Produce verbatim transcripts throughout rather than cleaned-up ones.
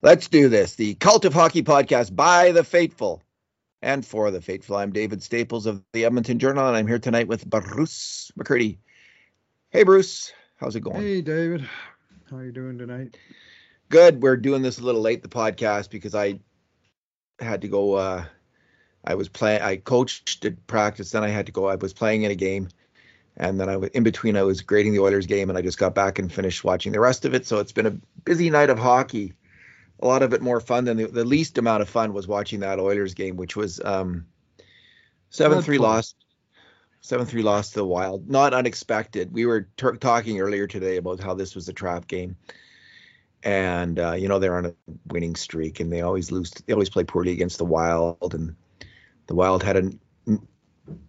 Let's do this. The Cult of Hockey podcast by the faithful and for the faithful. I'm David Staples of the Edmonton Journal, and I'm here tonight with Bruce McCurdy. Hey, Bruce. How's it going? Hey, David. How are you doing tonight? Good. We're doing this a little late, the podcast, because I had to go. Uh, I was playing. I coached at practice. Then I had to go. I was playing in a game. And then I was in between. I was grading the Oilers game, and I just got back and finished watching the rest of it. So it's been a busy night of hockey. A lot of it more fun than the, the least amount of fun was watching that Oilers game, which was um, seven three loss. seven three loss to the Wild. Not unexpected. We were ter- talking earlier today about how this was a trap game. And, uh, you know, they're on a winning streak, and they always lose. They always play poorly against the Wild. And the Wild had an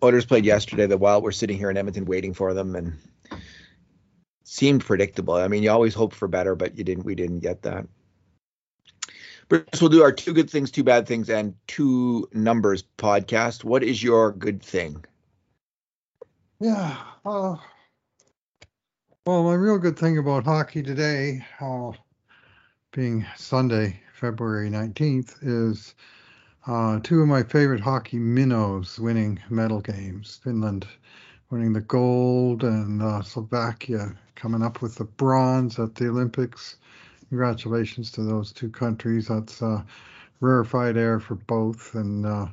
Oilers played yesterday. The Wild were sitting here in Edmonton waiting for them, and seemed predictable. I mean, you always hope for better, but you didn't. We didn't get that. Bruce, we'll do our two good things, two bad things, and two numbers podcast. What is your good thing? Yeah. Uh, well, my real good thing about hockey today, uh, being Sunday, February nineteenth, is uh, two of my favorite hockey minnows winning medal games. Finland winning the gold, and uh, Slovakia coming up with the bronze at the Olympics. Congratulations to those two countries. That's uh, rarefied air for both, and uh,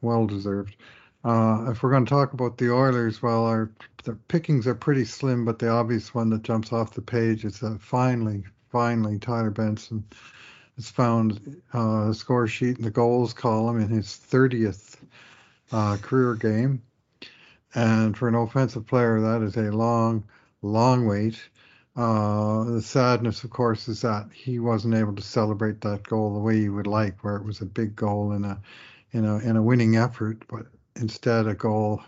well-deserved. Uh, if we're going to talk about the Oilers, well, our the pickings are pretty slim, but the obvious one that jumps off the page is that finally, finally, Tyler Benson has found uh, a score sheet in the goals column in his thirtieth uh, career game. And for an offensive player, that is a long, long wait. Uh, the sadness, of course, is that he wasn't able to celebrate that goal the way you would like, where it was a big goal in a, in a, in a winning effort, but instead a goal,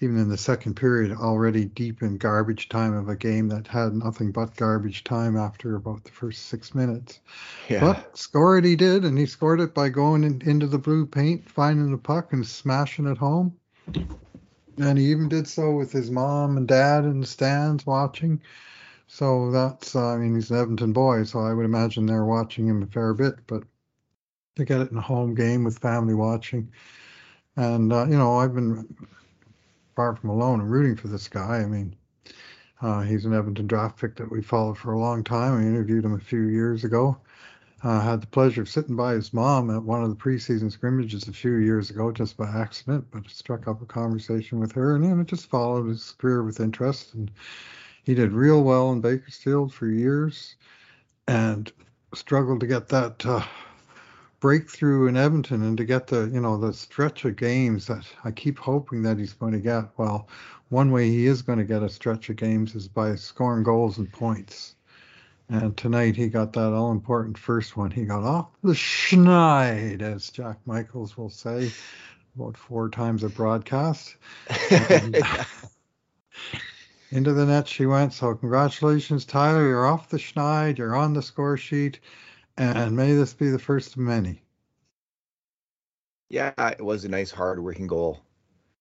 even in the second period, already deep in garbage time of a game that had nothing but garbage time after about the first six minutes. Yeah. But score it he did, and he scored it by going in, into the blue paint, finding the puck, and smashing it home. And he even did so with his mom and dad in the stands watching. So that's, uh, I mean, he's an Edmonton boy, so I would imagine they're watching him a fair bit, but to get it in a home game with family watching. And, uh, you know, I've been far from alone and rooting for this guy. I mean, uh, he's an Edmonton draft pick that we followed for a long time. I interviewed him a few years ago. I uh, had the pleasure of sitting by his mom at one of the preseason scrimmages a few years ago, just by accident, but struck up a conversation with her, and you know, just followed his career with interest. And he did real well in Bakersfield for years and struggled to get that uh, breakthrough in Edmonton and to get the, you know, the stretch of games that I keep hoping that he's going to get. Well, one way he is going to get a stretch of games is by scoring goals and points. And tonight he got that all-important first one. He got off the schneid, as Jack Michaels will say, about four times a broadcast. And, into the net she went. So congratulations, Tyler. You're off the schneid. You're on the score sheet. And may this be the first of many. Yeah, it was a nice, hard-working goal.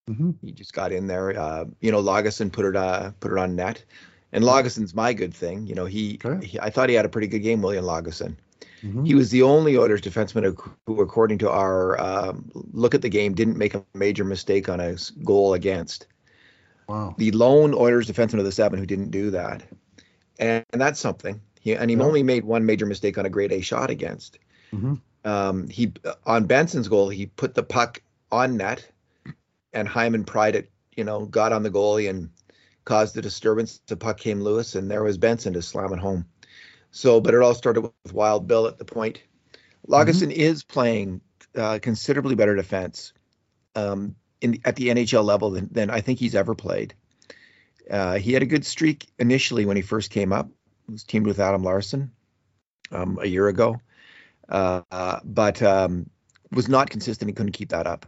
Mm-hmm. He just got in there. Uh, you know, Lagesson put it uh, put it on net. And Lagesson's my good thing. You know, he, okay. he I thought he had a pretty good game, William Lagesson. Mm-hmm. He was the only Oilers defenseman who, according to our um, look at the game, didn't make a major mistake on a goal against. Wow. The lone Oilers defenseman of the seven who didn't do that. And, and that's something. He, and he yeah. only made one major mistake on a grade A shot against. Mm-hmm. Um, he on Benson's goal, he put the puck on net, and Hyman pried it, you know, got on the goalie and caused the disturbance. The puck came loose, and there was Benson to slam it home. So, but it all started with Wild Bill at the point. Lagesson mm-hmm. is playing uh, considerably better defense. Um In, at the N H L level than, than I think he's ever played. Uh, he had a good streak initially when he first came up. He was teamed with Adam Larson um, a year ago, uh, uh, but um, was not consistent. He couldn't keep that up,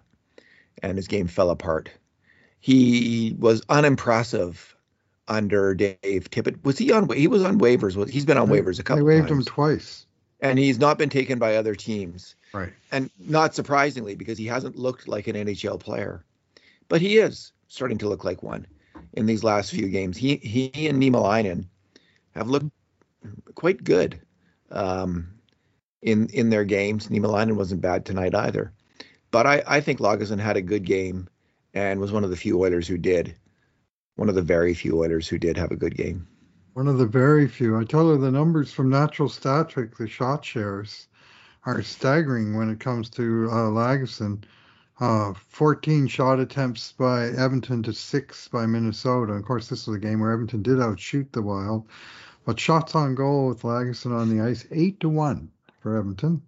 and his game fell apart. He was unimpressive under Dave Tippett. Was he on? He was on waivers. Was, he's been on waivers a couple times. They waived him twice. And he's not been taken by other teams. Right. And not surprisingly, because he hasn't looked like an N H L player. But he is starting to look like one in these last few games. He he and Niemalainen have looked quite good. Um, in in their games. Niemalainen wasn't bad tonight either. But I, I think Lagesson had a good game and was one of the few Oilers who did. One of the very few Oilers who did have a good game. One of the very few. I tell her the numbers from Natural Stat Trick, the shot shares, are staggering when it comes to uh, Lagesson. Uh, fourteen shot attempts by Edmonton to six by Minnesota. Of course, this was a game where Edmonton did outshoot the Wild. But shots on goal with Lagesson on the ice, eight to one for Edmonton.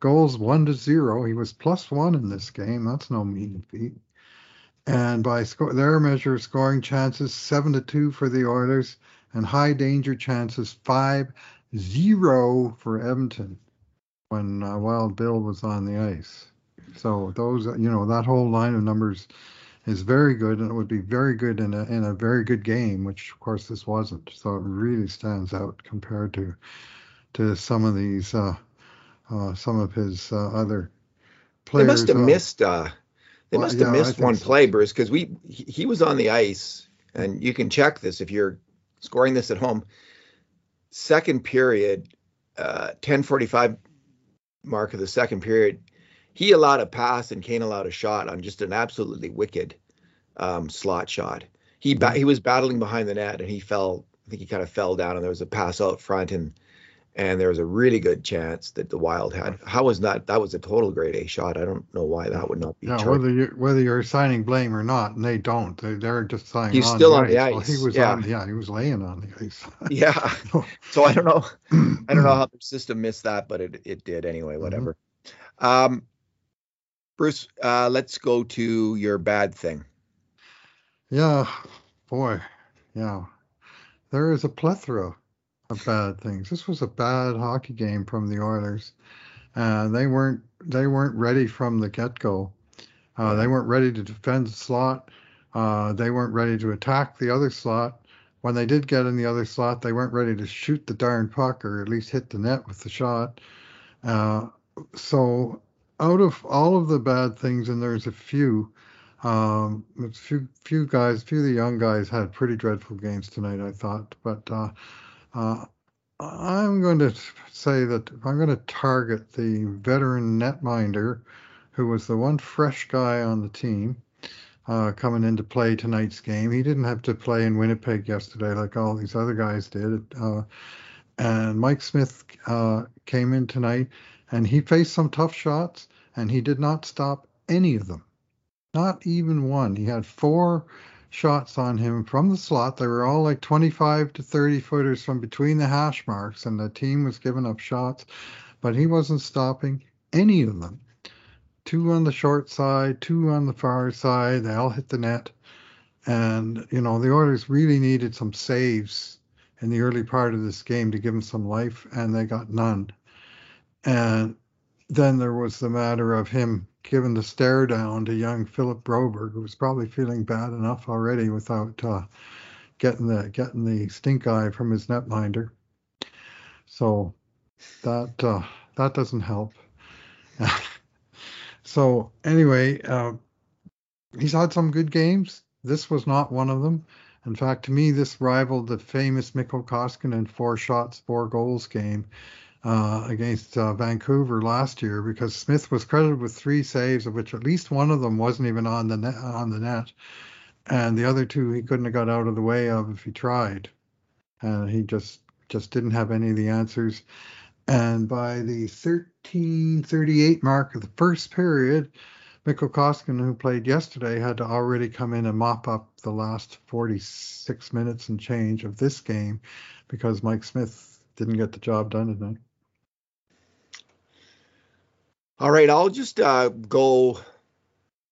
Goals, one to zero. He was plus one in this game. That's no mean feat. And by sco- their measure of scoring chances, seven to two for the Oilers. And high danger chances, five zero for Edmonton when uh, Wild Bill was on the ice. So those, you know, that whole line of numbers is very good, and it would be very good in a in a very good game, which of course this wasn't. So it really stands out compared to to some of these uh, uh, some of his uh, other players. They must have uh, missed. Uh, they must well, have yeah, missed one so. play, Bruce, because we he, he was on the ice, and you can check this if you're scoring this at home. Second period, uh, ten forty-five mark of the second period. He allowed a pass and Kane allowed a shot on just an absolutely wicked um, slot shot. He ba- he was battling behind the net and he fell. I think he kind of fell down and there was a pass out front and and there was a really good chance that the Wild had. How was that? That was a total grade A shot. I don't know why that would not be. Yeah, whether you're, whether you're assigning blame or not, and they don't. They, they're just saying he's on still the on ice. the ice. Well, he was yeah. On, yeah, he was laying on the ice. yeah. So, so I don't know. I don't know how the system missed that, but it it did anyway. Whatever. Mm-hmm. Um, Bruce, uh, let's go to your bad thing. Yeah, boy. Yeah. There is a plethora of bad things. This was a bad hockey game from the Oilers. Uh, they weren't they weren't ready from the get-go. Uh, they weren't ready to defend the slot. Uh, they weren't ready to attack the other slot. When they did get in the other slot, they weren't ready to shoot the darn puck or at least hit the net with the shot. Uh, so... Out of all of the bad things, and there's a few, um, a few, few guys, a few of the young guys had pretty dreadful games tonight, I thought. But uh, uh, I'm going to say that I'm going to target the veteran netminder, who was the one fresh guy on the team uh, coming in to play tonight's game. He didn't have to play in Winnipeg yesterday like all these other guys did. Uh, and Mike Smith uh, came in tonight. And he faced some tough shots, and he did not stop any of them. Not even one. He had four shots on him from the slot. They were all like twenty-five to thirty footers from between the hash marks, and the team was giving up shots. But he wasn't stopping any of them. Two on the short side, two on the far side. They all hit the net. And, you know, the Oilers really needed some saves in the early part of this game to give them some life, and they got none. And then there was the matter of him giving the stare down to young Philip Broberg, who was probably feeling bad enough already without uh, getting the getting the stink eye from his netminder. So that uh, that doesn't help. So anyway, uh, he's had some good games. This was not one of them. In fact, to me, this rivaled the famous Mikko Koskinen four shots, four goals game. Uh, against uh, Vancouver last year, because Smith was credited with three saves, of which at least one of them wasn't even on the net, on the net, and the other two he couldn't have got out of the way of if he tried, and he just just didn't have any of the answers. And by the thirteen thirty-eight mark of the first period, Mikko Koskinen, who played yesterday, had to already come in and mop up the last forty-six minutes and change of this game, because Mike Smith didn't get the job done tonight. All right, I'll just uh, go.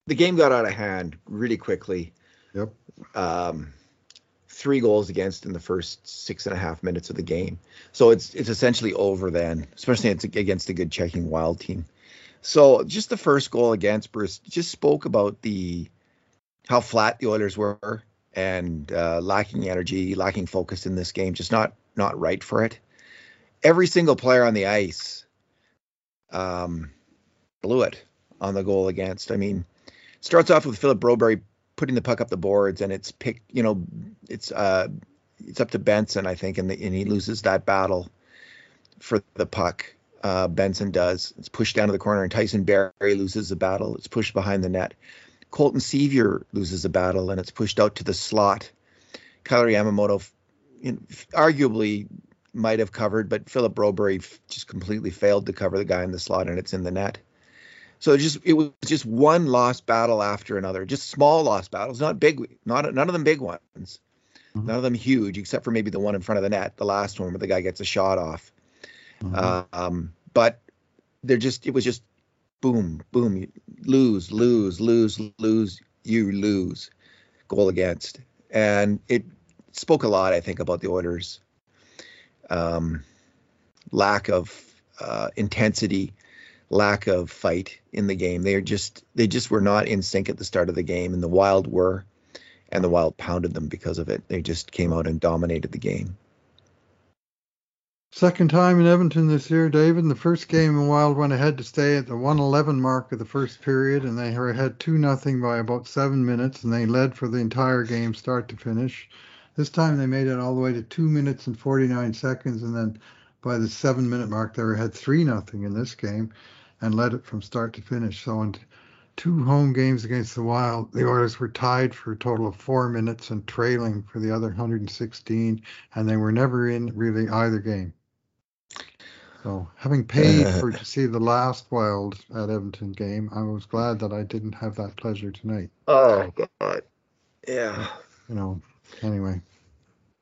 The game got out of hand really quickly. Yep. Um, three goals against in the first six and a half minutes of the game. So it's it's essentially over then, especially it's against a good checking Wild team. So just the first goal against, Bruce just spoke about the how flat the Oilers were and uh, lacking energy, lacking focus in this game, just not not right for it. Every single player on the ice. Um. Blew it on the goal against. I mean, starts off with Philip Broberg putting the puck up the boards, and it's pick. You know, it's uh, it's up to Benson, I think, and the, and he loses that battle for the puck. uh, Benson does. It's pushed down to the corner, and Tyson Barrie loses the battle. It's pushed behind the net. Colton Sceviour loses the battle, and it's pushed out to the slot. Kyler Yamamoto, you know, arguably might have covered, but Philip Broberg just completely failed to cover the guy in the slot, and it's in the net. So just it was just one lost battle after another, just small lost battles, not big, not none of them big ones, mm-hmm. none of them huge, except for maybe the one in front of the net, the last one where the guy gets a shot off. Mm-hmm. Um, but they're just it was just boom, boom, you lose, lose, lose, lose, you lose, goal against, and it spoke a lot, I think, about the Oilers' um, lack of uh, intensity. Lack of fight in the game. They are just they just were not in sync at the start of the game, and the Wild were, and the Wild pounded them because of it. They just came out and dominated the game. Second time in Edmonton this year, David. In the first game, the Wild went ahead to stay at the one eleven mark of the first period, and they were ahead two nothing by about seven minutes, and they led for the entire game, start to finish. This time they made it all the way to two minutes and forty-nine seconds, and then by the seven-minute mark, they were ahead three nothing in this game, and led it from start to finish. So in two home games against the Wild, the Oilers were tied for a total of four minutes and trailing for the other one hundred sixteen, and they were never in really either game. So having paid for to see the last Wild at Edmonton game, I was glad that I didn't have that pleasure tonight. Oh, God. Yeah. You know, anyway.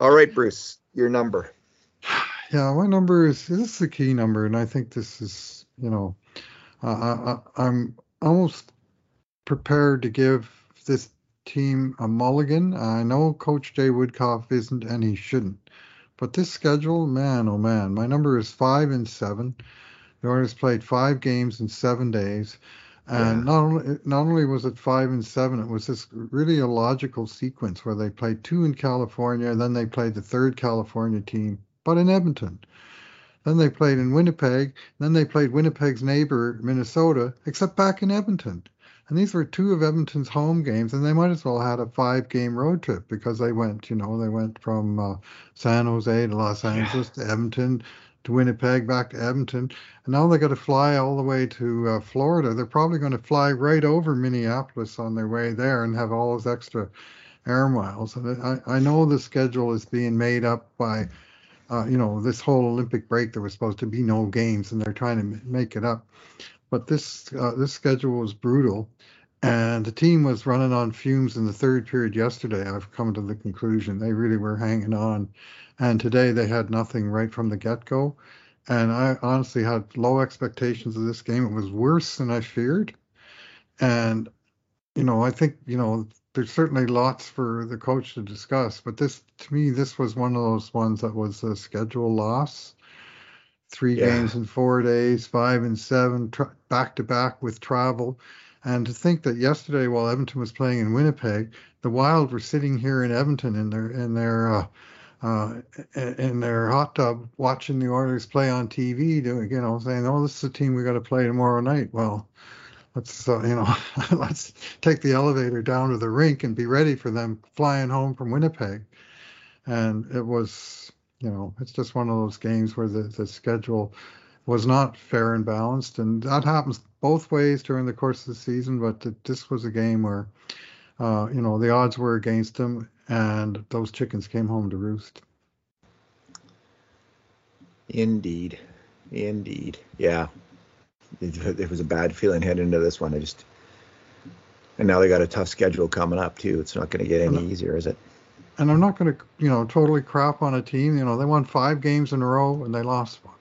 All right, Bruce, your number. Yeah, my number is, this is the key number, and I think this is, you know, Uh, I, I'm almost prepared to give this team a mulligan. I know Coach Jay Woodcoff isn't, and he shouldn't. But this schedule, man, oh man, my number is five and seven. The Oilers played five games in seven days, and yeah. not only not only was it five and seven, it was this really illogical sequence where they played two in California, and then they played the third California team, but in Edmonton. Then they played in Winnipeg. Then they played Winnipeg's neighbor, Minnesota, except back in Edmonton. And these were two of Edmonton's home games, and they might as well have had a five-game road trip because they went, you know, they went from uh, San Jose to Los Angeles yeah. to Edmonton to Winnipeg, back to Edmonton. And now they got to fly all the way to uh, Florida. They're probably going to fly right over Minneapolis on their way there and have all those extra air miles. And I, I know the schedule is being made up by... Uh, you know, this whole Olympic break, there was supposed to be no games, and they're trying to m- make it up. But this uh, this schedule was brutal, and the team was running on fumes in the third period yesterday. I've come to the conclusion they really were hanging on, and today they had nothing right from the get-go. And I honestly had low expectations of this game. It was worse than I feared. And, you know, I think, you know, there's certainly lots for the coach to discuss, but this, to me, this was one of those ones that was a schedule loss. Three yeah. games in four days, five and seven, tra- back to back with travel. And to think that yesterday, while Edmonton was playing in Winnipeg, the Wild were sitting here in Edmonton in their in their uh, uh, in their hot tub watching the Oilers play on T V, doing, you know, saying, "Oh, this is the team we got to play tomorrow night." Well. Let's, uh, you know, let's take the elevator down to the rink and be ready for them flying home from Winnipeg. And it was, you know, it's just one of those games where the, the schedule was not fair and balanced. And that happens both ways during the course of the season. But the, this was a game where, uh, you know, the odds were against them, and those chickens came home to roost. Indeed. Indeed. Yeah. It, it was a bad feeling heading into this one. I just, and now they got a tough schedule coming up too. It's not going to get any easier, is it? And I'm not going to, you know, totally crap on a team. You know, they won five games in a row and they lost one.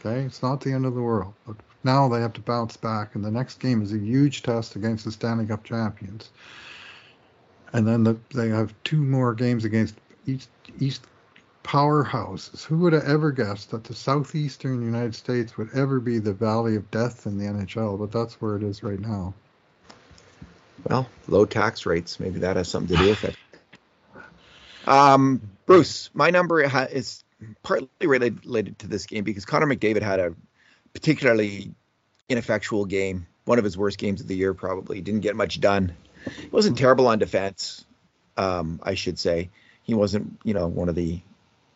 Okay, it's not the end of the world. But now they have to bounce back, and the next game is a huge test against the Stanley Cup champions. And then the, they have two more games against East East. Powerhouses. Who would have ever guessed that the southeastern United States would ever be the valley of death in the N H L? But that's where it is right now. Well, low tax rates. Maybe that has something to do with it. um, Bruce, my number is partly related to this game because Connor McDavid had a particularly ineffectual game. One of his worst games of the year, probably. Didn't get much done. He wasn't terrible on defense, um, I should say. He wasn't, you know, one of the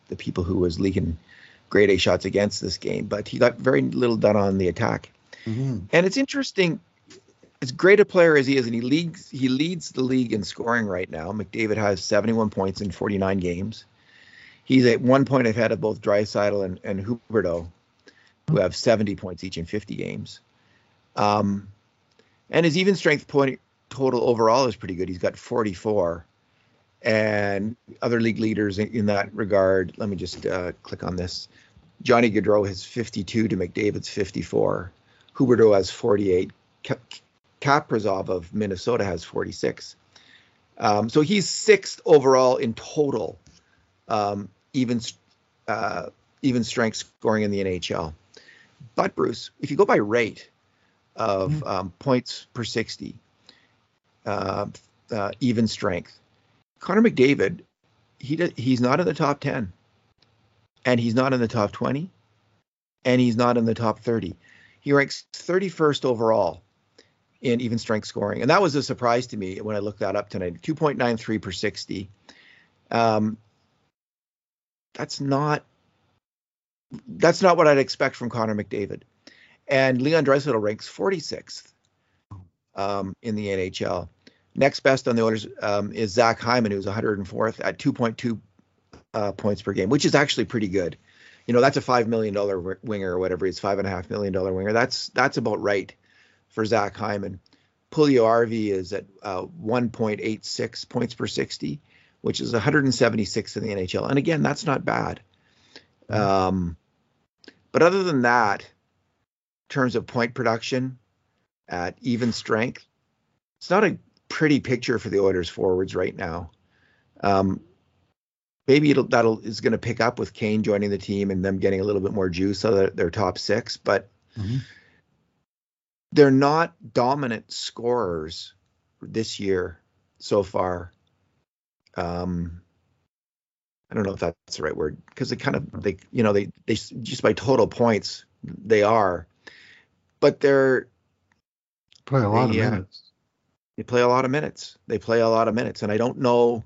the people who was leaking grade A shots against this game, but he got very little done on the attack. Mm-hmm. And it's interesting, as great a player as he is, and he leads, he leads the league in scoring right now. McDavid has seventy-one points in forty-nine games. He's at one point ahead of both Draisaitl and, and Huberdeau, who have seventy points each in fifty games. Um, and his even strength point total overall is pretty good. He's got forty-four. And other league leaders in, in that regard, let me just uh, click on this. Johnny Gaudreau has fifty-two to McDavid's fifty-four. Huberdeau has forty-eight. Kaprizov of Minnesota has forty-six. Um, so he's sixth overall in total, um, even uh, even strength scoring in the N H L. But, Bruce, if you go by rate of mm-hmm. um, points per sixty, uh, uh, even strength, Connor McDavid, he does, he's not in the top ten, and he's not in the top twenty, and he's not in the top thirty. He ranks thirty-first overall in even strength scoring. And that was a surprise to me when I looked that up tonight. two point nine three per sixty. Um, that's not that's not what I'd expect from Connor McDavid. And Leon Draisaitl ranks forty-sixth um, in the N H L. Next best on the Oilers um, is Zach Hyman, who's one hundred fourth at two point two uh, points per game, which is actually pretty good. You know, that's a five million dollars winger or whatever. It's five point five million dollars winger. That's that's about right for Zach Hyman. Puljuarvi is at uh, one point eight six points per sixty, which is one hundred seventy-sixth in the N H L. And again, that's not bad. Um, but other than that, in terms of point production at even strength, it's not a pretty picture for the Oilers forwards right now. Um, maybe it'll, that'll is going to pick up with Kane joining the team and them getting a little bit more juice so that they're top six, but mm-hmm. they're not dominant scorers this year so far. Um, I don't know if that's the right word, because they kind of, they, you know, they, they just by total points, they are, but they're play a lot they, of minutes. They play a lot of minutes. They play a lot of minutes. And I don't know.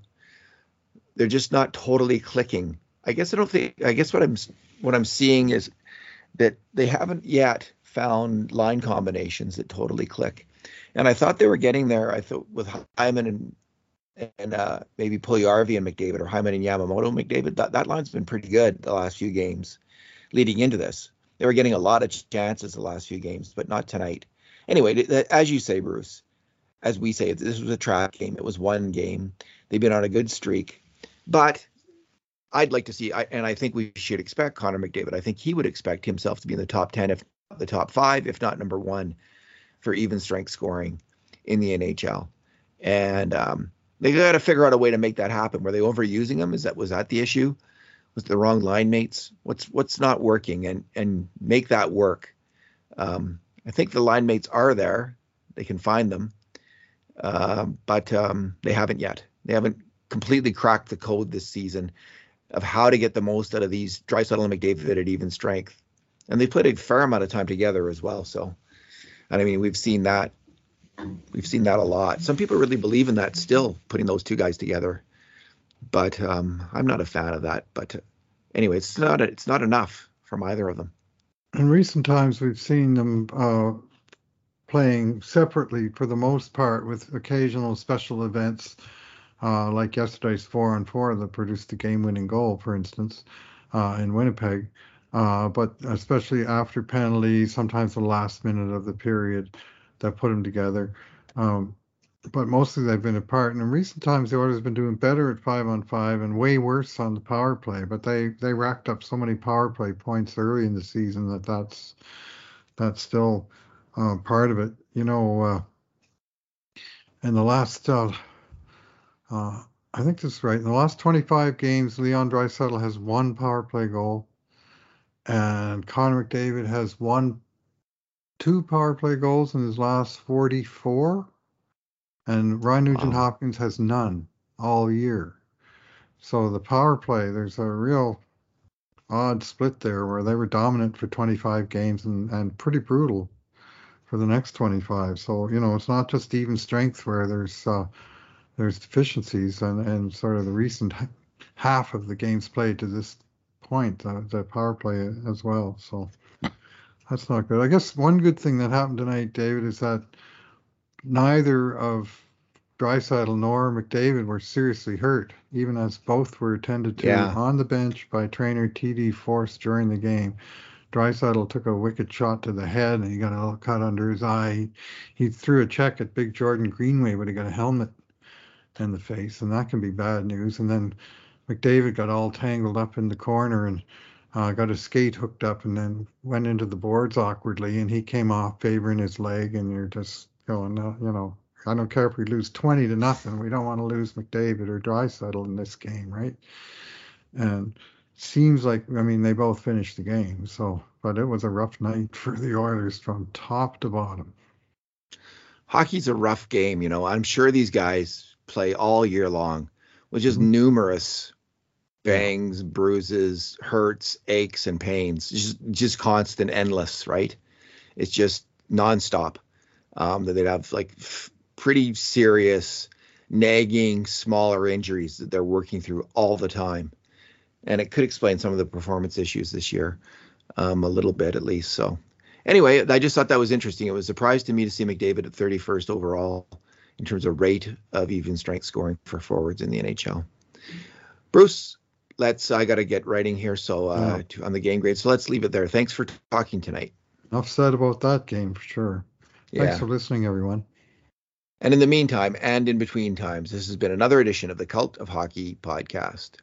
They're just not totally clicking. I guess I don't think, I guess what I'm, what I'm seeing is that they haven't yet found line combinations that totally click. And I thought they were getting there. I thought with Hyman and, and uh, maybe Puljuarvi and McDavid, or Hyman and Yamamoto and McDavid, that, that line's been pretty good the last few games leading into this. They were getting a lot of chances the last few games, but not tonight. Anyway, as you say, Bruce, as we say, this was a trap game. It was one game. They've been on a good streak. But I'd like to see, and I think we should expect Connor McDavid. I think he would expect himself to be in the top ten, if not the top five, if not number one, for even strength scoring in the N H L. And um, they got to figure out a way to make that happen. Were they overusing them? Is that was that the issue? Was it the wrong line mates? What's what's not working? And and make that work. Um, I think the line mates are there. They can find them. Uh, but um, they haven't yet. They haven't completely cracked the code this season of how to get the most out of these Draisaitl and McDavid at even strength. And they played a fair amount of time together as well. So, and I mean, we've seen that. We've seen that a lot. Some people really believe in that still, putting those two guys together. But um, I'm not a fan of that. But uh, anyway, it's not a, it's not enough from either of them. In recent times, we've seen them uh... playing separately for the most part, with occasional special events uh, like yesterday's four on four that produced the game-winning goal, for instance, uh, in Winnipeg. Uh, but especially after penalties, sometimes the last minute of the period that put them together. Um, but mostly they've been apart. And in recent times, the Oilers have been doing better at five on five and way worse on the power play. But they they racked up so many power play points early in the season that that's that's still. Uh, part of it, you know, uh, in the last, uh, uh, I think this is right, in the last twenty-five games, Leon Draisaitl has one power play goal, and Connor McDavid has won two power play goals in his last forty-four, and Ryan Nugent-Hopkins wow. has none all year. So the power play, there's a real odd split there where they were dominant for twenty-five games and, and pretty brutal for the next twenty-five. So, you know, it's not just even strength where there's uh, there's deficiencies, and, and sort of the recent half of the games played to this point, the, the power play as well. So that's not good. I guess one good thing that happened tonight, David, is that neither of Draisaitl nor McDavid were seriously hurt, even as both were attended to yeah. on the bench by trainer T D Force during the game. Draisaitl took a wicked shot to the head, and he got a little cut under his eye. He, he threw a check at big Jordan Greenway, but he got a helmet in the face, and that can be bad news. And then McDavid got all tangled up in the corner and uh, got his skate hooked up, and then went into the boards awkwardly, and he came off favoring his leg. And you're just going, uh, you know, I don't care if we lose twenty to nothing. We don't want to lose McDavid or Draisaitl in this game, right? And seems like, I mean, they both finished the game, so, but it was a rough night for the Oilers from top to bottom. Hockey's a rough game, you know. I'm sure these guys play all year long with just mm-hmm. numerous bangs, bruises, hurts, aches, and pains. Just, just constant, endless, right? It's just nonstop. Um, that they'd have like f- pretty serious, nagging, smaller injuries that they're working through all the time. And it could explain some of the performance issues this year, um, a little bit at least. So anyway, I just thought that was interesting. It was a surprise to me to see McDavid at thirty-first overall in terms of rate of even strength scoring for forwards in the N H L. Bruce, let's, I got to get writing here. So uh, yeah. to, on the game grade. So let's leave it there. Thanks for t- talking tonight. Enough said about that game for sure. Yeah. Thanks for listening, everyone. And in the meantime, and in between times, this has been another edition of the Cult of Hockey podcast.